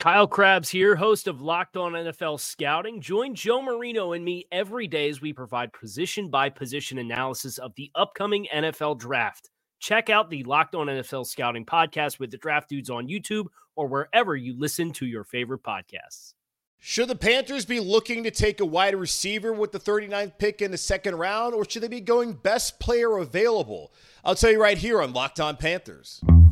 Kyle Krabs here, host of Locked On NFL Scouting. Join Joe Marino and me every day as we provide position-by-position analysis of the upcoming NFL Draft. Check out the Locked On NFL Scouting podcast with the Draft Dudes on YouTube or wherever you listen to your favorite podcasts. Should the Panthers be looking to take a wide receiver with the 39th pick in the second round, or should they be going best player available? I'll tell you right here on Locked On Panthers.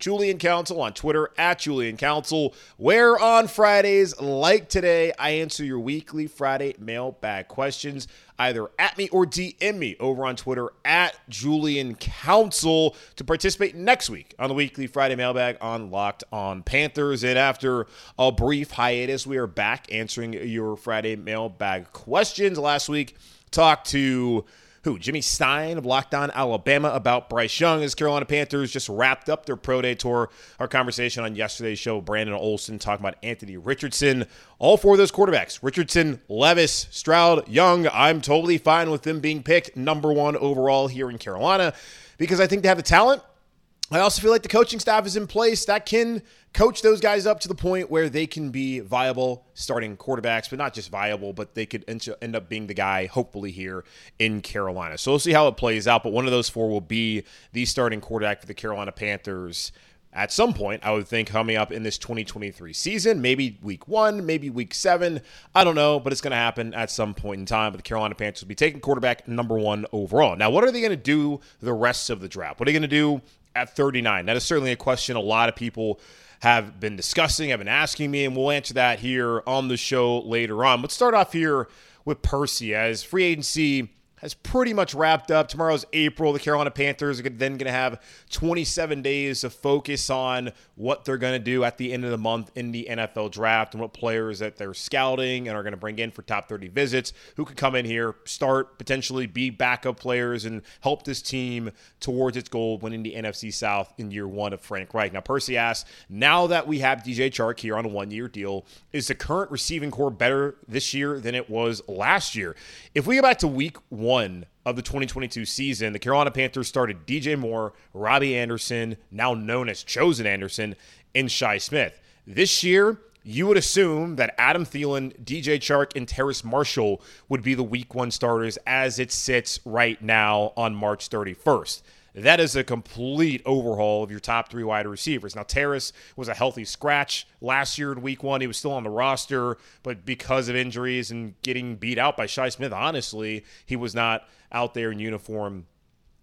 Julian Council, on Twitter, at Julian Council, where on Fridays, like today, I answer your weekly Friday mailbag questions. Either at me or DM me over on Twitter, at Julian Council, to participate next week on the weekly Friday mailbag on Locked On Panthers. And after a brief hiatus, we are back answering your Friday mailbag questions. Last week, talked to Jimmy Stein of Locked On Alabama about Bryce Young as Carolina Panthers just wrapped up their pro day tour. Our conversation on yesterday's show, Brandon Olson talking about Anthony Richardson. All four of those quarterbacks, Richardson, Levis, Stroud, Young, I'm totally fine with them being picked number one overall here in Carolina because I think they have the talent. I also feel like the coaching staff is in place that can coach those guys up to the point where they can be viable starting quarterbacks, but not just viable, but they could end up being the guy, hopefully, here in Carolina. So we'll see how it plays out, but one of those four will be the starting quarterback for the Carolina Panthers at some point, I would think, coming up in this 2023 season, maybe week one, maybe week seven. I don't know, but it's going to happen at some point in time. But the Carolina Panthers will be taking quarterback number one overall. Now, what are they going to do the rest of the draft? What are they going to do at 39? That is certainly a question a lot of people have been discussing, have been asking me, and we'll answer that here on the show later on. Let's start off here with Percy, as free agency has pretty much wrapped up. Tomorrow's April. The Carolina Panthers are then going to have 27 days to focus on what they're going to do at the end of the month in the NFL draft and what players that they're scouting and are going to bring in for top 30 visits, who could come in here, start, potentially be backup players, and help this team towards its goal of winning the NFC South in year one of Frank Reich. Now, Percy asks, now that we have DJ Chark here on a one-year deal, is the current receiving core better this year than it was last year? If we go back to week one of the 2022 season, the Carolina Panthers started DJ Moore, Robbie Anderson, now known as Chosen Anderson, and Shi Smith. This year, you would assume that Adam Thielen, DJ Chark, and Terrace Marshall would be the week one starters as it sits right now on March 31st. That is a complete overhaul of your top three wide receivers. Now, Terrace was a healthy scratch last year in week one. He was still on the roster, but because of injuries and getting beat out by Shi Smith, honestly, he was not out there in uniform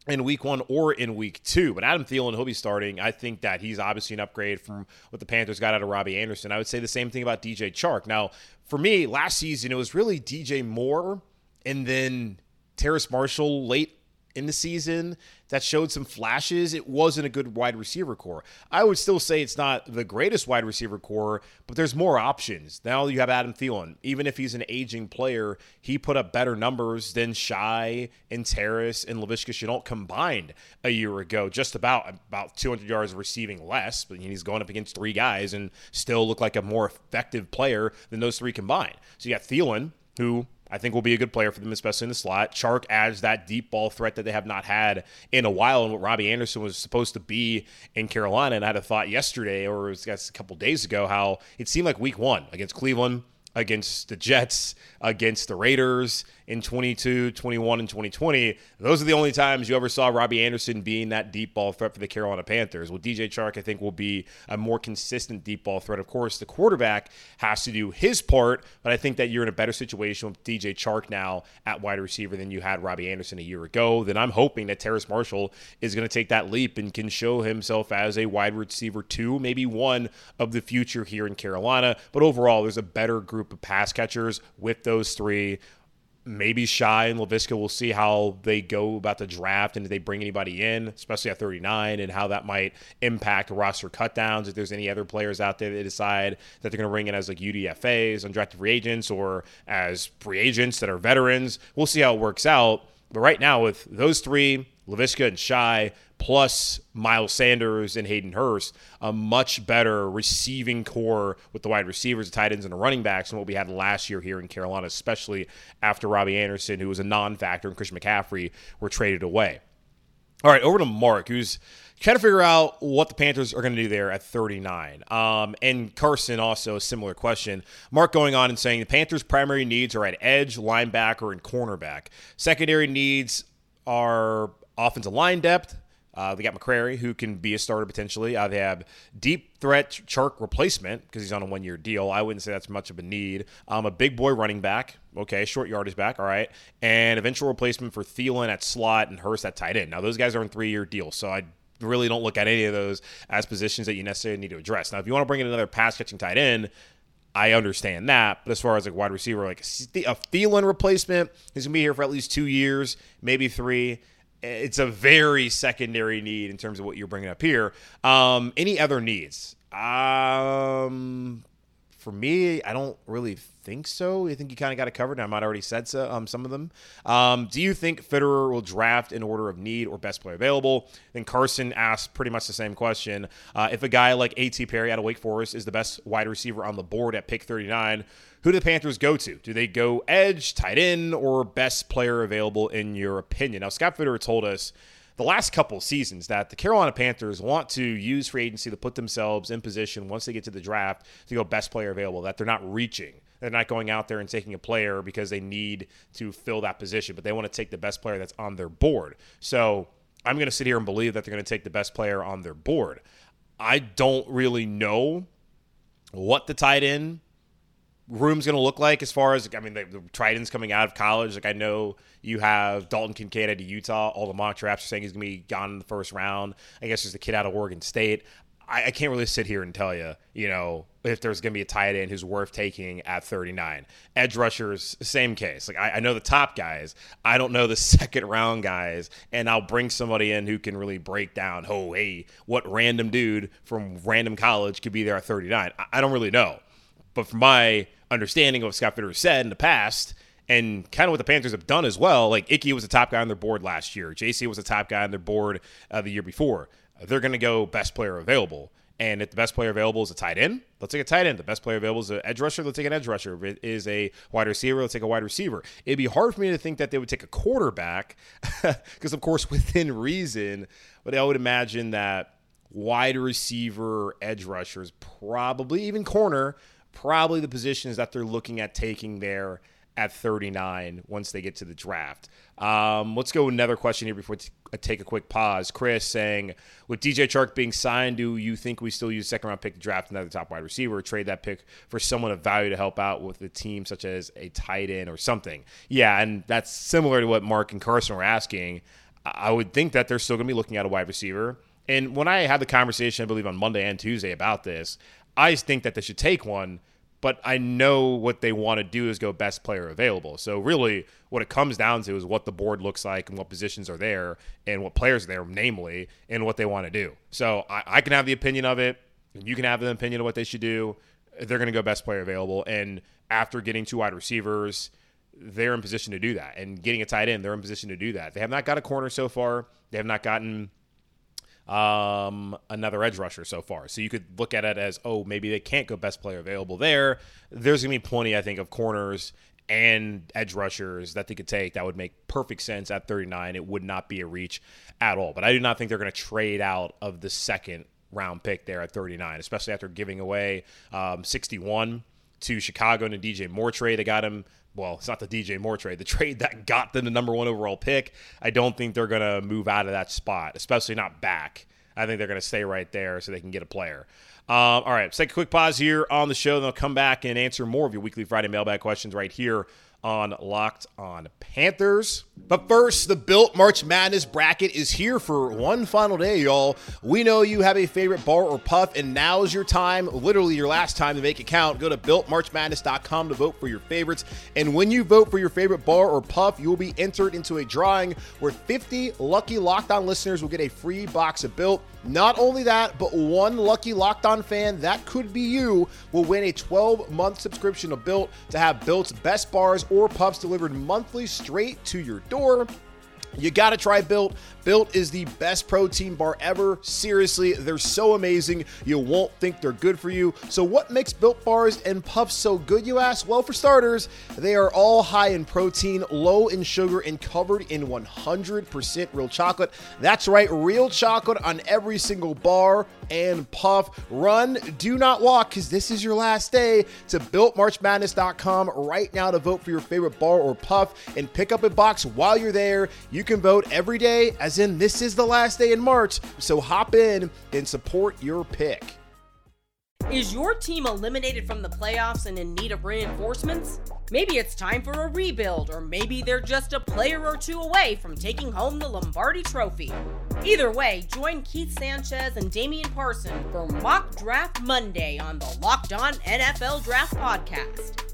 in week one or in week two. But Adam Thielen, he'll be starting. I think that he's obviously an upgrade from what the Panthers got out of Robbie Anderson. I would say the same thing about DJ Chark. Now, for me, last season, it was really DJ Moore and then Terrace Marshall late in the season that showed some flashes. It wasn't a good wide receiver core. I would still say it's not the greatest wide receiver core, but there's more options. Now you have Adam Thielen. Even if he's an aging player, he put up better numbers than Shi and Terrace and Laviska Shenault combined a year ago, just about 200 yards receiving less, but he's going up against three guys and still look like a more effective player than those three combined. So you got Thielen, who I think will be a good player for them, especially in the slot. Chark adds that deep ball threat that they have not had in a while, and what Robbie Anderson was supposed to be in Carolina. And I had a thought yesterday, or it was a couple days ago, how it seemed like week one against Cleveland, against the Jets, against the Raiders in 22, 21, and 2020. Those are the only times you ever saw Robbie Anderson being that deep ball threat for the Carolina Panthers. Well, DJ Chark, I think, will be a more consistent deep ball threat. Of course, the quarterback has to do his part, but I think that you're in a better situation with DJ Chark now at wide receiver than you had Robbie Anderson a year ago. Then I'm hoping that Terrace Marshall is going to take that leap and can show himself as a wide receiver 2, maybe 1 of the future here in Carolina. But overall, there's a better group of pass catchers with those 3. Maybe Shi and LaVisca, we'll see how they go about the draft and if they bring anybody in, especially at 39, and how that might impact roster cutdowns, if there's any other players out there that decide that they're going to bring in as UDFAs, undrafted free agents, or as free agents that are veterans. We'll see how it works out. But right now with those 3, LaVisca and Shi, plus Miles Sanders and Hayden Hurst, a much better receiving core with the wide receivers, the tight ends, and the running backs than what we had last year here in Carolina, especially after Robbie Anderson, who was a non-factor, and Christian McCaffrey were traded away. All right, over to Mark, who's trying to figure out what the Panthers are going to do there at 39. And Carson also, a similar question. Mark going on and saying the Panthers' primary needs are at edge, linebacker, and cornerback. Secondary needs are offensive line depth. They got McCrary, who can be a starter potentially. They have deep threat Chark replacement because he's on a 1-year deal. I wouldn't say that's much of a need. A big boy running back. Okay, short yardage back, all right. And eventual replacement for Thielen at slot and Hurst at tight end. Now, those guys are on 3-year deals, so I really don't look at any of those as positions that you necessarily need to address. Now, if you want to bring in another pass-catching tight end, I understand that, but as far as wide receiver, a Thielen replacement, he's going to be here for at least 2 years, maybe 3. It's a very secondary need in terms of what you're bringing up here. Any other needs? For me, I don't really think so. I think you kind of got it covered. Now, I might have already said so, some of them. Do you think Fitterer will draft in order of need or best player available? Then Carson asked pretty much the same question. If a guy like A.T. Perry out of Wake Forest is the best wide receiver on the board at pick 39, who do the Panthers go to? Do they go edge, tight end, or best player available in your opinion? Now, Scott Fitterer told us the last couple seasons that the Carolina Panthers want to use free agency to put themselves in position once they get to the draft to go best player available, that they're not reaching. They're not going out there and taking a player because they need to fill that position, but they want to take the best player that's on their board. So I'm going to sit here and believe that they're going to take the best player on their board. I don't really know what the tight end room's going to look like as far as, the Titans coming out of college. I know you have Dalton Kincaid out of Utah. All the mock drafts are saying he's going to be gone in the first round. I guess there's the kid out of Oregon State. I can't really sit here and tell you, if there's going to be a tight end who's worth taking at 39. Edge rushers, same case. I know the top guys. I don't know the second round guys, and I'll bring somebody in who can really break down, what random dude from random college could be there at 39. I don't really know. But from my understanding of what Scott Fitterer said in the past and kind of what the Panthers have done as well, Ickey was the top guy on their board last year. JC was the top guy on their board the year before. They're going to go best player available. And if the best player available is a tight end, let's take a tight end. The best player available is an edge rusher, let's take an edge rusher. If it is a wide receiver, let's take a wide receiver. It'd be hard for me to think that they would take a quarterback because, of course, within reason. But I would imagine that wide receiver, edge rushers, probably even corner, probably the positions that they're looking at taking there at 39 once they get to the draft. Let's go another question here before I take a quick pause. Chris saying, with DJ Chark being signed, do you think we still use second-round pick to draft another top wide receiver, trade that pick for someone of value to help out with the team, such as a tight end or something? Yeah, and that's similar to what Mark and Carson were asking. I would think that they're still going to be looking at a wide receiver. And when I had the conversation, I believe, on Monday and Tuesday about this, I think that they should take one, but I know what they want to do is go best player available. So really what it comes down to is what the board looks like and what positions are there and what players are there, namely, and what they want to do. So I can have the opinion of it, and you can have the opinion of what they should do. They're going to go best player available. And after getting 2 wide receivers, they're in position to do that. And getting a tight end, they're in position to do that. They have not got a corner so far. They have not gotten another edge rusher so far. So you could look at it as, maybe they can't go best player available there. There's going to be plenty, I think, of corners and edge rushers that they could take, that would make perfect sense at 39. It would not be a reach at all. But I do not think they're going to trade out of the second round pick there at 39, especially after giving away 61 to Chicago in a DJ Moore trade. They got him. Well, it's not the DJ Moore trade, the trade that got them the number one overall pick. I don't think they're going to move out of that spot, especially not back. I think they're going to stay right there so they can get a player. All right, let's take a quick pause here on the show, and I'll come back and answer more of your weekly Friday mailbag questions right here on Locked On Panthers. But first, the Built March Madness bracket is here for one final day, y'all. We know you have a favorite bar or puff, and now's your time, literally your last time, to make it count. Go to BuiltMarchMadness.com to vote for your favorites, and when you vote for your favorite bar or puff, you'll be entered into a drawing where 50 lucky Locked On listeners will get a free box of Built. Not only that, but one lucky Locked On fan, that could be you, will win a 12-month subscription to Built to have Built's best bars or puffs delivered monthly straight to your door. You gotta try Built. Built is the best protein bar ever. Seriously, they're so amazing, you won't think they're good for you. So what makes Built bars and puffs so good, you ask? Well, for starters, they are all high in protein, low in sugar, and covered in 100% real chocolate. That's right, real chocolate on every single bar and puff. Run, do not walk, because this is your last day, to BuiltMarchMadness.com right now to vote for your favorite bar or puff and pick up a box while you're there. You can vote every day, as in this is the last day in March, so hop in and support your pick. Is your team eliminated from the playoffs and in need of reinforcements? Maybe it's time for a rebuild, or maybe they're just a player or two away from taking home the Lombardi Trophy. Either way, join Keith Sanchez and Damian Parson for Mock Draft Monday on the Locked On NFL Draft Podcast.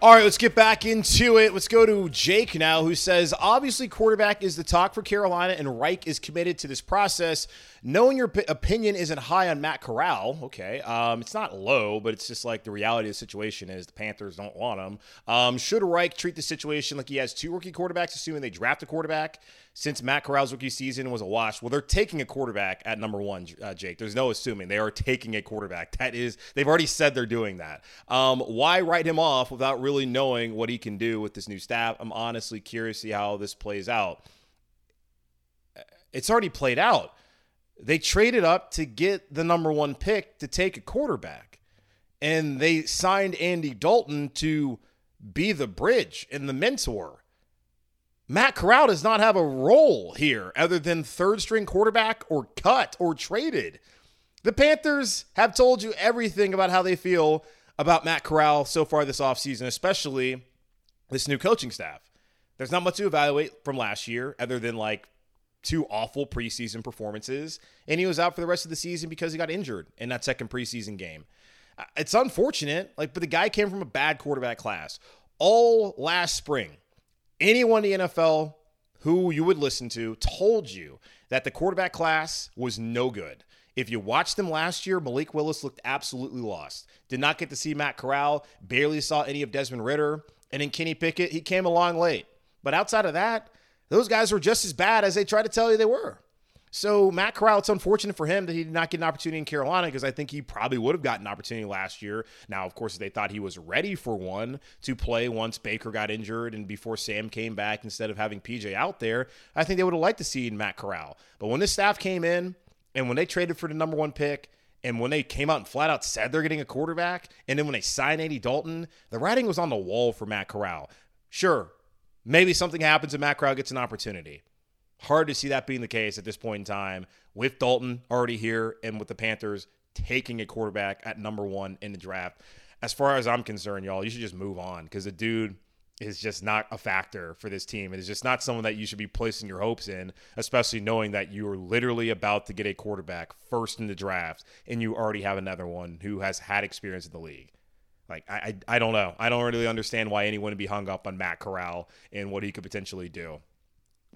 All right, let's get back into it. Let's go to Jake now, who says, obviously quarterback is the talk for Carolina, and Reich is committed to this process. Knowing your opinion isn't high on Matt Corral. Okay, it's not low, but it's just like the reality of the situation is the Panthers don't want him. Should Reich treat the situation like he has two rookie quarterbacks, assuming they draft a quarterback, since Matt Corral's rookie season was a wash? Well, they're taking a quarterback at number one, Jake. There's no assuming. They are taking a quarterback. That is, they've already said they're doing that. Why write him off without really knowing what he can do with this new staff? I'm honestly curious to see how this plays out. It's already played out. They traded up to get the number one pick to take a quarterback, and they signed Andy Dalton to be the bridge and the mentor. Matt Corral does not have a role here other than third string quarterback or cut or traded. The Panthers have told you everything about how they feel about Matt Corral so far this offseason, especially this new coaching staff. There's not much to evaluate from last year other than like two awful preseason performances, and he was out for the rest of the season because he got injured in that second preseason game. It's unfortunate, but the guy came from a bad quarterback class. All last spring, anyone in the NFL who you would listen to told you that the quarterback class was no good. If you watched them last year, Malik Willis looked absolutely lost. Did not get to see Matt Corral, barely saw any of Desmond Ridder, and then Kenny Pickett, he came along late. But outside of that, those guys were just as bad as they tried to tell you they were. So Matt Corral, it's unfortunate for him that he did not get an opportunity in Carolina, because I think he probably would have gotten an opportunity last year. Now, of course, they thought he was ready for one to play once Baker got injured and before Sam came back instead of having PJ out there. I think they would have liked to see Matt Corral. But when this staff came in, and when they traded for the number one pick, and when they came out and flat out said they're getting a quarterback, and then when they signed Andy Dalton, the writing was on the wall for Matt Corral. Sure, maybe something happens and Matt Corral gets an opportunity. Hard to see that being the case at this point in time, with Dalton already here and with the Panthers taking a quarterback at number one in the draft. As far as I'm concerned, y'all, you should just move on, because the dude is just not a factor for this team. It is just not someone that you should be placing your hopes in, especially knowing that you are literally about to get a quarterback first in the draft, and you already have another one who has had experience in the league. I don't know. I don't really understand why anyone would be hung up on Matt Corral and what he could potentially do.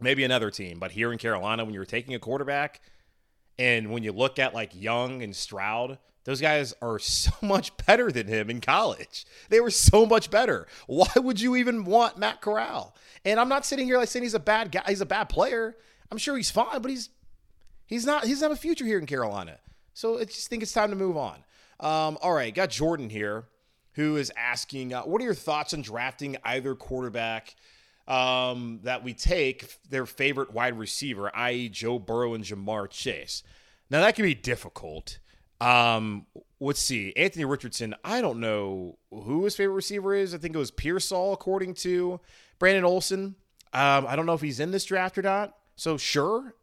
Maybe another team, but here in Carolina, when you're taking a quarterback, and when you look at Young and Stroud, Those guys are so much better than him in college. They were so much better. Why would you even want Matt Corral? And I'm not sitting here like saying he's a bad guy. He's a bad player. I'm sure he's fine, but he's not. He doesn't have a future here in Carolina. So I just think it's time to move on. All right, got Jordan here, who is asking, what are your thoughts on drafting either quarterback that we take, their favorite wide receiver, i.e. Joe Burrow and Ja'Marr Chase? Now, that can be difficult. Let's see. Anthony Richardson, I don't know who his favorite receiver is. I think it was Pearsall, according to Brandon Olson. I don't know if he's in this draft or not, so sure.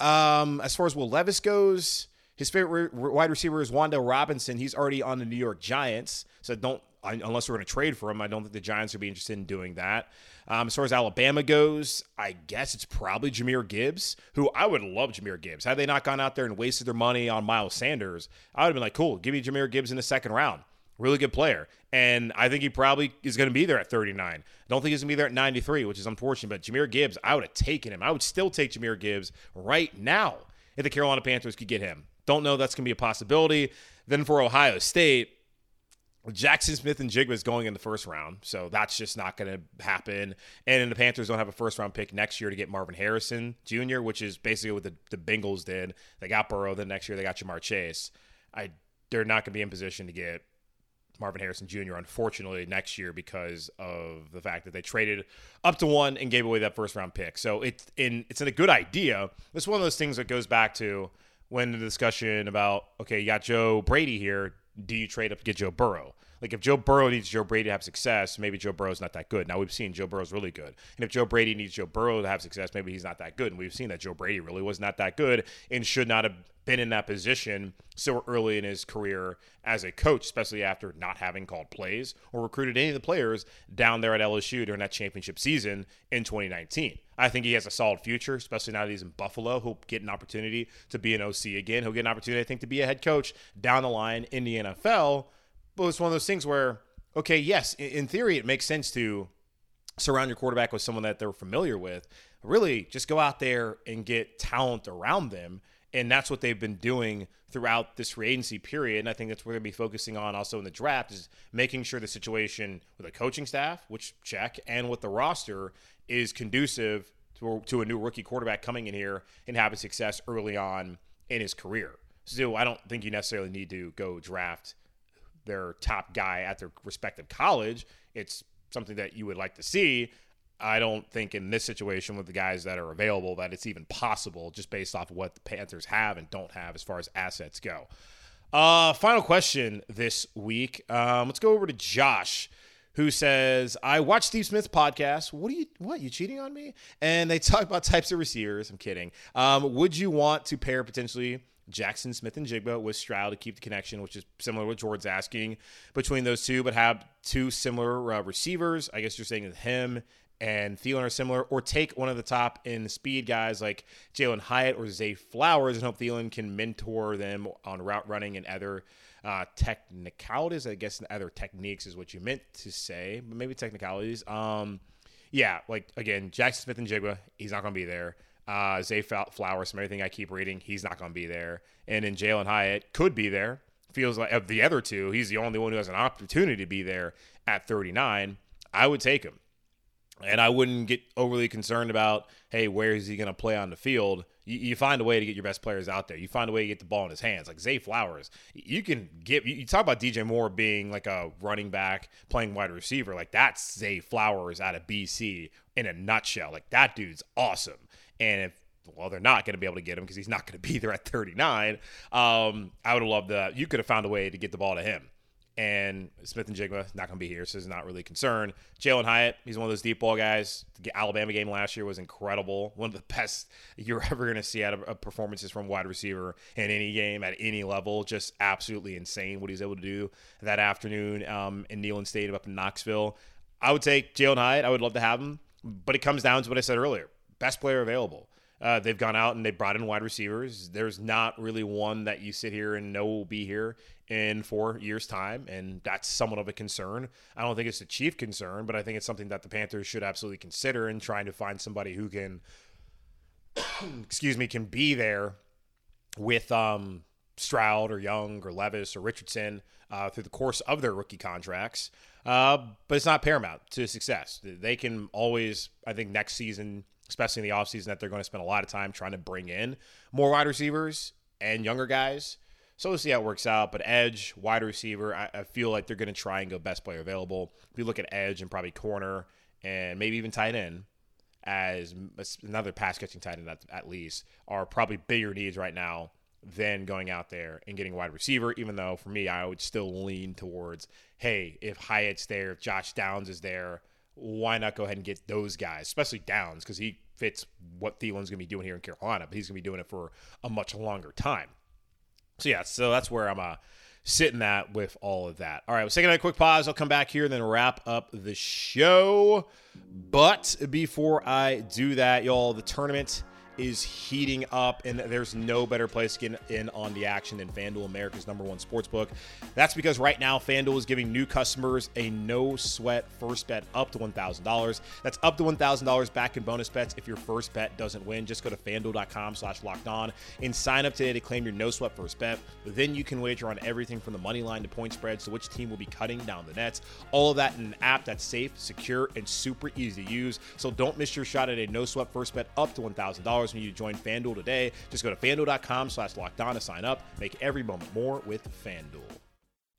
As far as Will Levis goes, his favorite wide receiver is Wan'Dale Robinson. He's already on the New York Giants, so unless we're going to trade for him, I don't think the Giants would be interested in doing that. As far as Alabama goes, I guess it's probably Jahmyr Gibbs, who I would love Jahmyr Gibbs. Had they not gone out there and wasted their money on Miles Sanders, I would have been like, cool, give me Jahmyr Gibbs in the second round. Really good player. And I think he probably is going to be there at 39. I don't think he's going to be there at 93, which is unfortunate. But Jahmyr Gibbs, I would have taken him. I would still take Jahmyr Gibbs right now if the Carolina Panthers could get him. Don't know that's going to be a possibility. Then for Ohio State, Jaxon Smith-Njigba is going in the first round, so that's just not going to happen. And then the Panthers don't have a first-round pick next year to get Marvin Harrison Jr., which is basically what the Bengals did. They got Burrow, then next year they got Ja'Marr Chase. They're not going to be in position to get Marvin Harrison Jr., unfortunately, next year because of the fact that they traded up to one and gave away that first-round pick. So it's a good idea. It's one of those things that goes back to when the discussion about, okay, you got Joe Brady here. Do you trade up to get Joe Burrow? Like, if Joe Burrow needs Joe Brady to have success, maybe Joe Burrow's not that good. Now, we've seen Joe Burrow's really good. And if Joe Brady needs Joe Burrow to have success, maybe he's not that good. And we've seen that Joe Brady really was not that good and should not have been in that position so early in his career as a coach, especially after not having called plays or recruited any of the players down there at LSU during that championship season in 2019. I think he has a solid future, especially now that he's in Buffalo. He'll get an opportunity to be an OC again. He'll get an opportunity, I think, to be a head coach down the line in the NFL. But it's one of those things where, okay, yes, in theory, it makes sense to surround your quarterback with someone that they're familiar with. Really, just go out there and get talent around them. And that's what they've been doing throughout this free agency period. And I think that's what we're going to be focusing on also in the draft, is making sure the situation with the coaching staff, which check, and with the roster is conducive to a new rookie quarterback coming in here and having success early on in his career. So I don't think you necessarily need to go draft their top guy at their respective college. It's something that you would like to see. I don't think in this situation with the guys that are available that it's even possible, just based off what the Panthers have and don't have as far as assets go. Final question this week. Let's go over to Josh, who says, I watch Steve Smith's podcast. What, you cheating on me? And they talk about types of receivers. I'm kidding. Would you want to pair potentially Jaxon Smith-Njigba with Stroud to keep the connection, which is similar to what Jordan's asking, between those two, but have two similar receivers? I guess you're saying that him and Thielen are similar, or take one of the top in speed guys like Jalen Hyatt or Zay Flowers and hope Thielen can mentor them on route running and other technicalities. I guess other techniques is what you meant to say, but maybe technicalities. Yeah, like, again, Jaxon Smith-Njigba, he's not going to be there. Zay Flowers, from everything I keep reading, he's not going to be there. And then Jalen Hyatt could be there. Feels like of the other two, he's the only one who has an opportunity to be there at 39. I would take him. And I wouldn't get overly concerned about, hey, where is he going to play on the field? You find a way to get your best players out there. You find a way to get the ball in his hands. Like Zay Flowers, you talk about DJ Moore being like a running back playing wide receiver. Like, that's Zay Flowers out of BC in a nutshell. Like, that dude's awesome. And they're not going to be able to get him because he's not going to be there at 39. I would have loved that. You could have found a way to get the ball to him. And Smith-Njigba is not going to be here, so he's not really concerned. Jalen Hyatt, he's one of those deep ball guys. The Alabama game last year was incredible. One of the best you're ever going to see out of performances from wide receiver in any game at any level. Just absolutely insane what he's able to do that afternoon in Neyland Stadium up in Knoxville. I would take Jalen Hyatt. I would love to have him. But it comes down to what I said earlier. Best player available. They've gone out and they brought in wide receivers. There's not really one that you sit here and know will be here in 4 years' time, and that's somewhat of a concern. I don't think it's a chief concern, but I think it's something that the Panthers should absolutely consider in trying to find somebody who can, can be there with Stroud or Young or Levis or Richardson through the course of their rookie contracts. But it's not paramount to success. They can always, I think next season, especially in the offseason, that they're going to spend a lot of time trying to bring in more wide receivers and younger guys. So we'll see how it works out. But edge, wide receiver, I feel like they're going to try and go best player available. If you look at edge and probably corner and maybe even tight end, as another pass-catching tight end at least, are probably bigger needs right now than going out there and getting a wide receiver, even though for me, I would still lean towards, hey, if Hyatt's there, if Josh Downs is there, why not go ahead and get those guys, especially Downs, because he fits what Thielen's going to be doing here in Carolina, but he's going to be doing it for a much longer time. So, yeah, so that's where I'm sitting that with all of that. All right, let's take another quick pause. I'll come back here and then wrap up the show. But before I do that, y'all, the tournament is heating up, and there's no better place to get in on the action than FanDuel, America's #1 sportsbook. That's because right now FanDuel is giving new customers a no-sweat first bet up to $1,000. That's up to $1,000 back in bonus bets if your first bet doesn't win. Just go to FanDuel.com/LockedOn and sign up today to claim your no-sweat first bet. Then you can wager on everything from the money line to point spreads to which team will be cutting down the nets. All of that in an app that's safe, secure, and super easy to use. So don't miss your shot at a no-sweat first bet up to $1,000. When you join FanDuel today, just go to FanDuel.com/LockedOn to sign up. Make every moment more with FanDuel.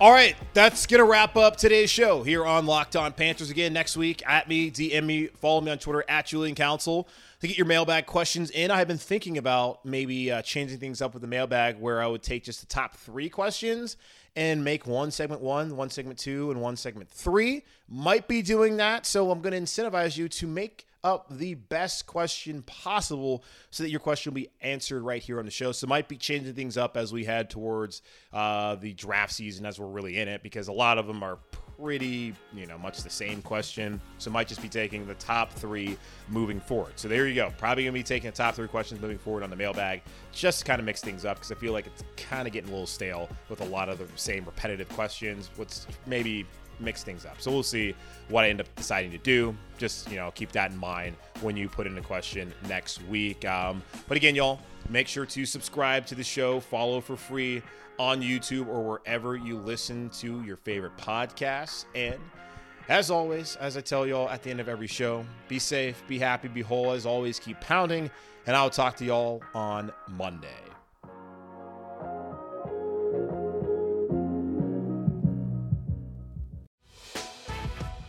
All right, that's going to wrap up today's show here on Locked On Panthers. Again, next week, at me, DM me, follow me on Twitter, at Julian Council, to get your mailbag questions in. I have been thinking about maybe changing things up with the mailbag where I would take just the top three questions and make one segment one, one segment two, and one segment three. Might be doing that, so I'm going to incentivize you to make up the best question possible so that your question will be answered right here on the show. So might be changing things up as we head towards the draft season, as we're really in it, because a lot of them are pretty, much the same question. So might just be taking the top three moving forward. So there you go. Probably going to be taking the top three questions moving forward on the mailbag, just to kind of mix things up, because I feel like it's kind of getting a little stale with a lot of the same repetitive questions. What's maybe mix things up. So we'll see what I end up deciding to do. Just, keep that in mind when you put in a question next week. But again, y'all, make sure to subscribe to the show, follow for free on YouTube or wherever you listen to your favorite podcasts. And as always, as I tell y'all at the end of every show, be safe, be happy, be whole. As always, keep pounding, and I'll talk to y'all on Monday.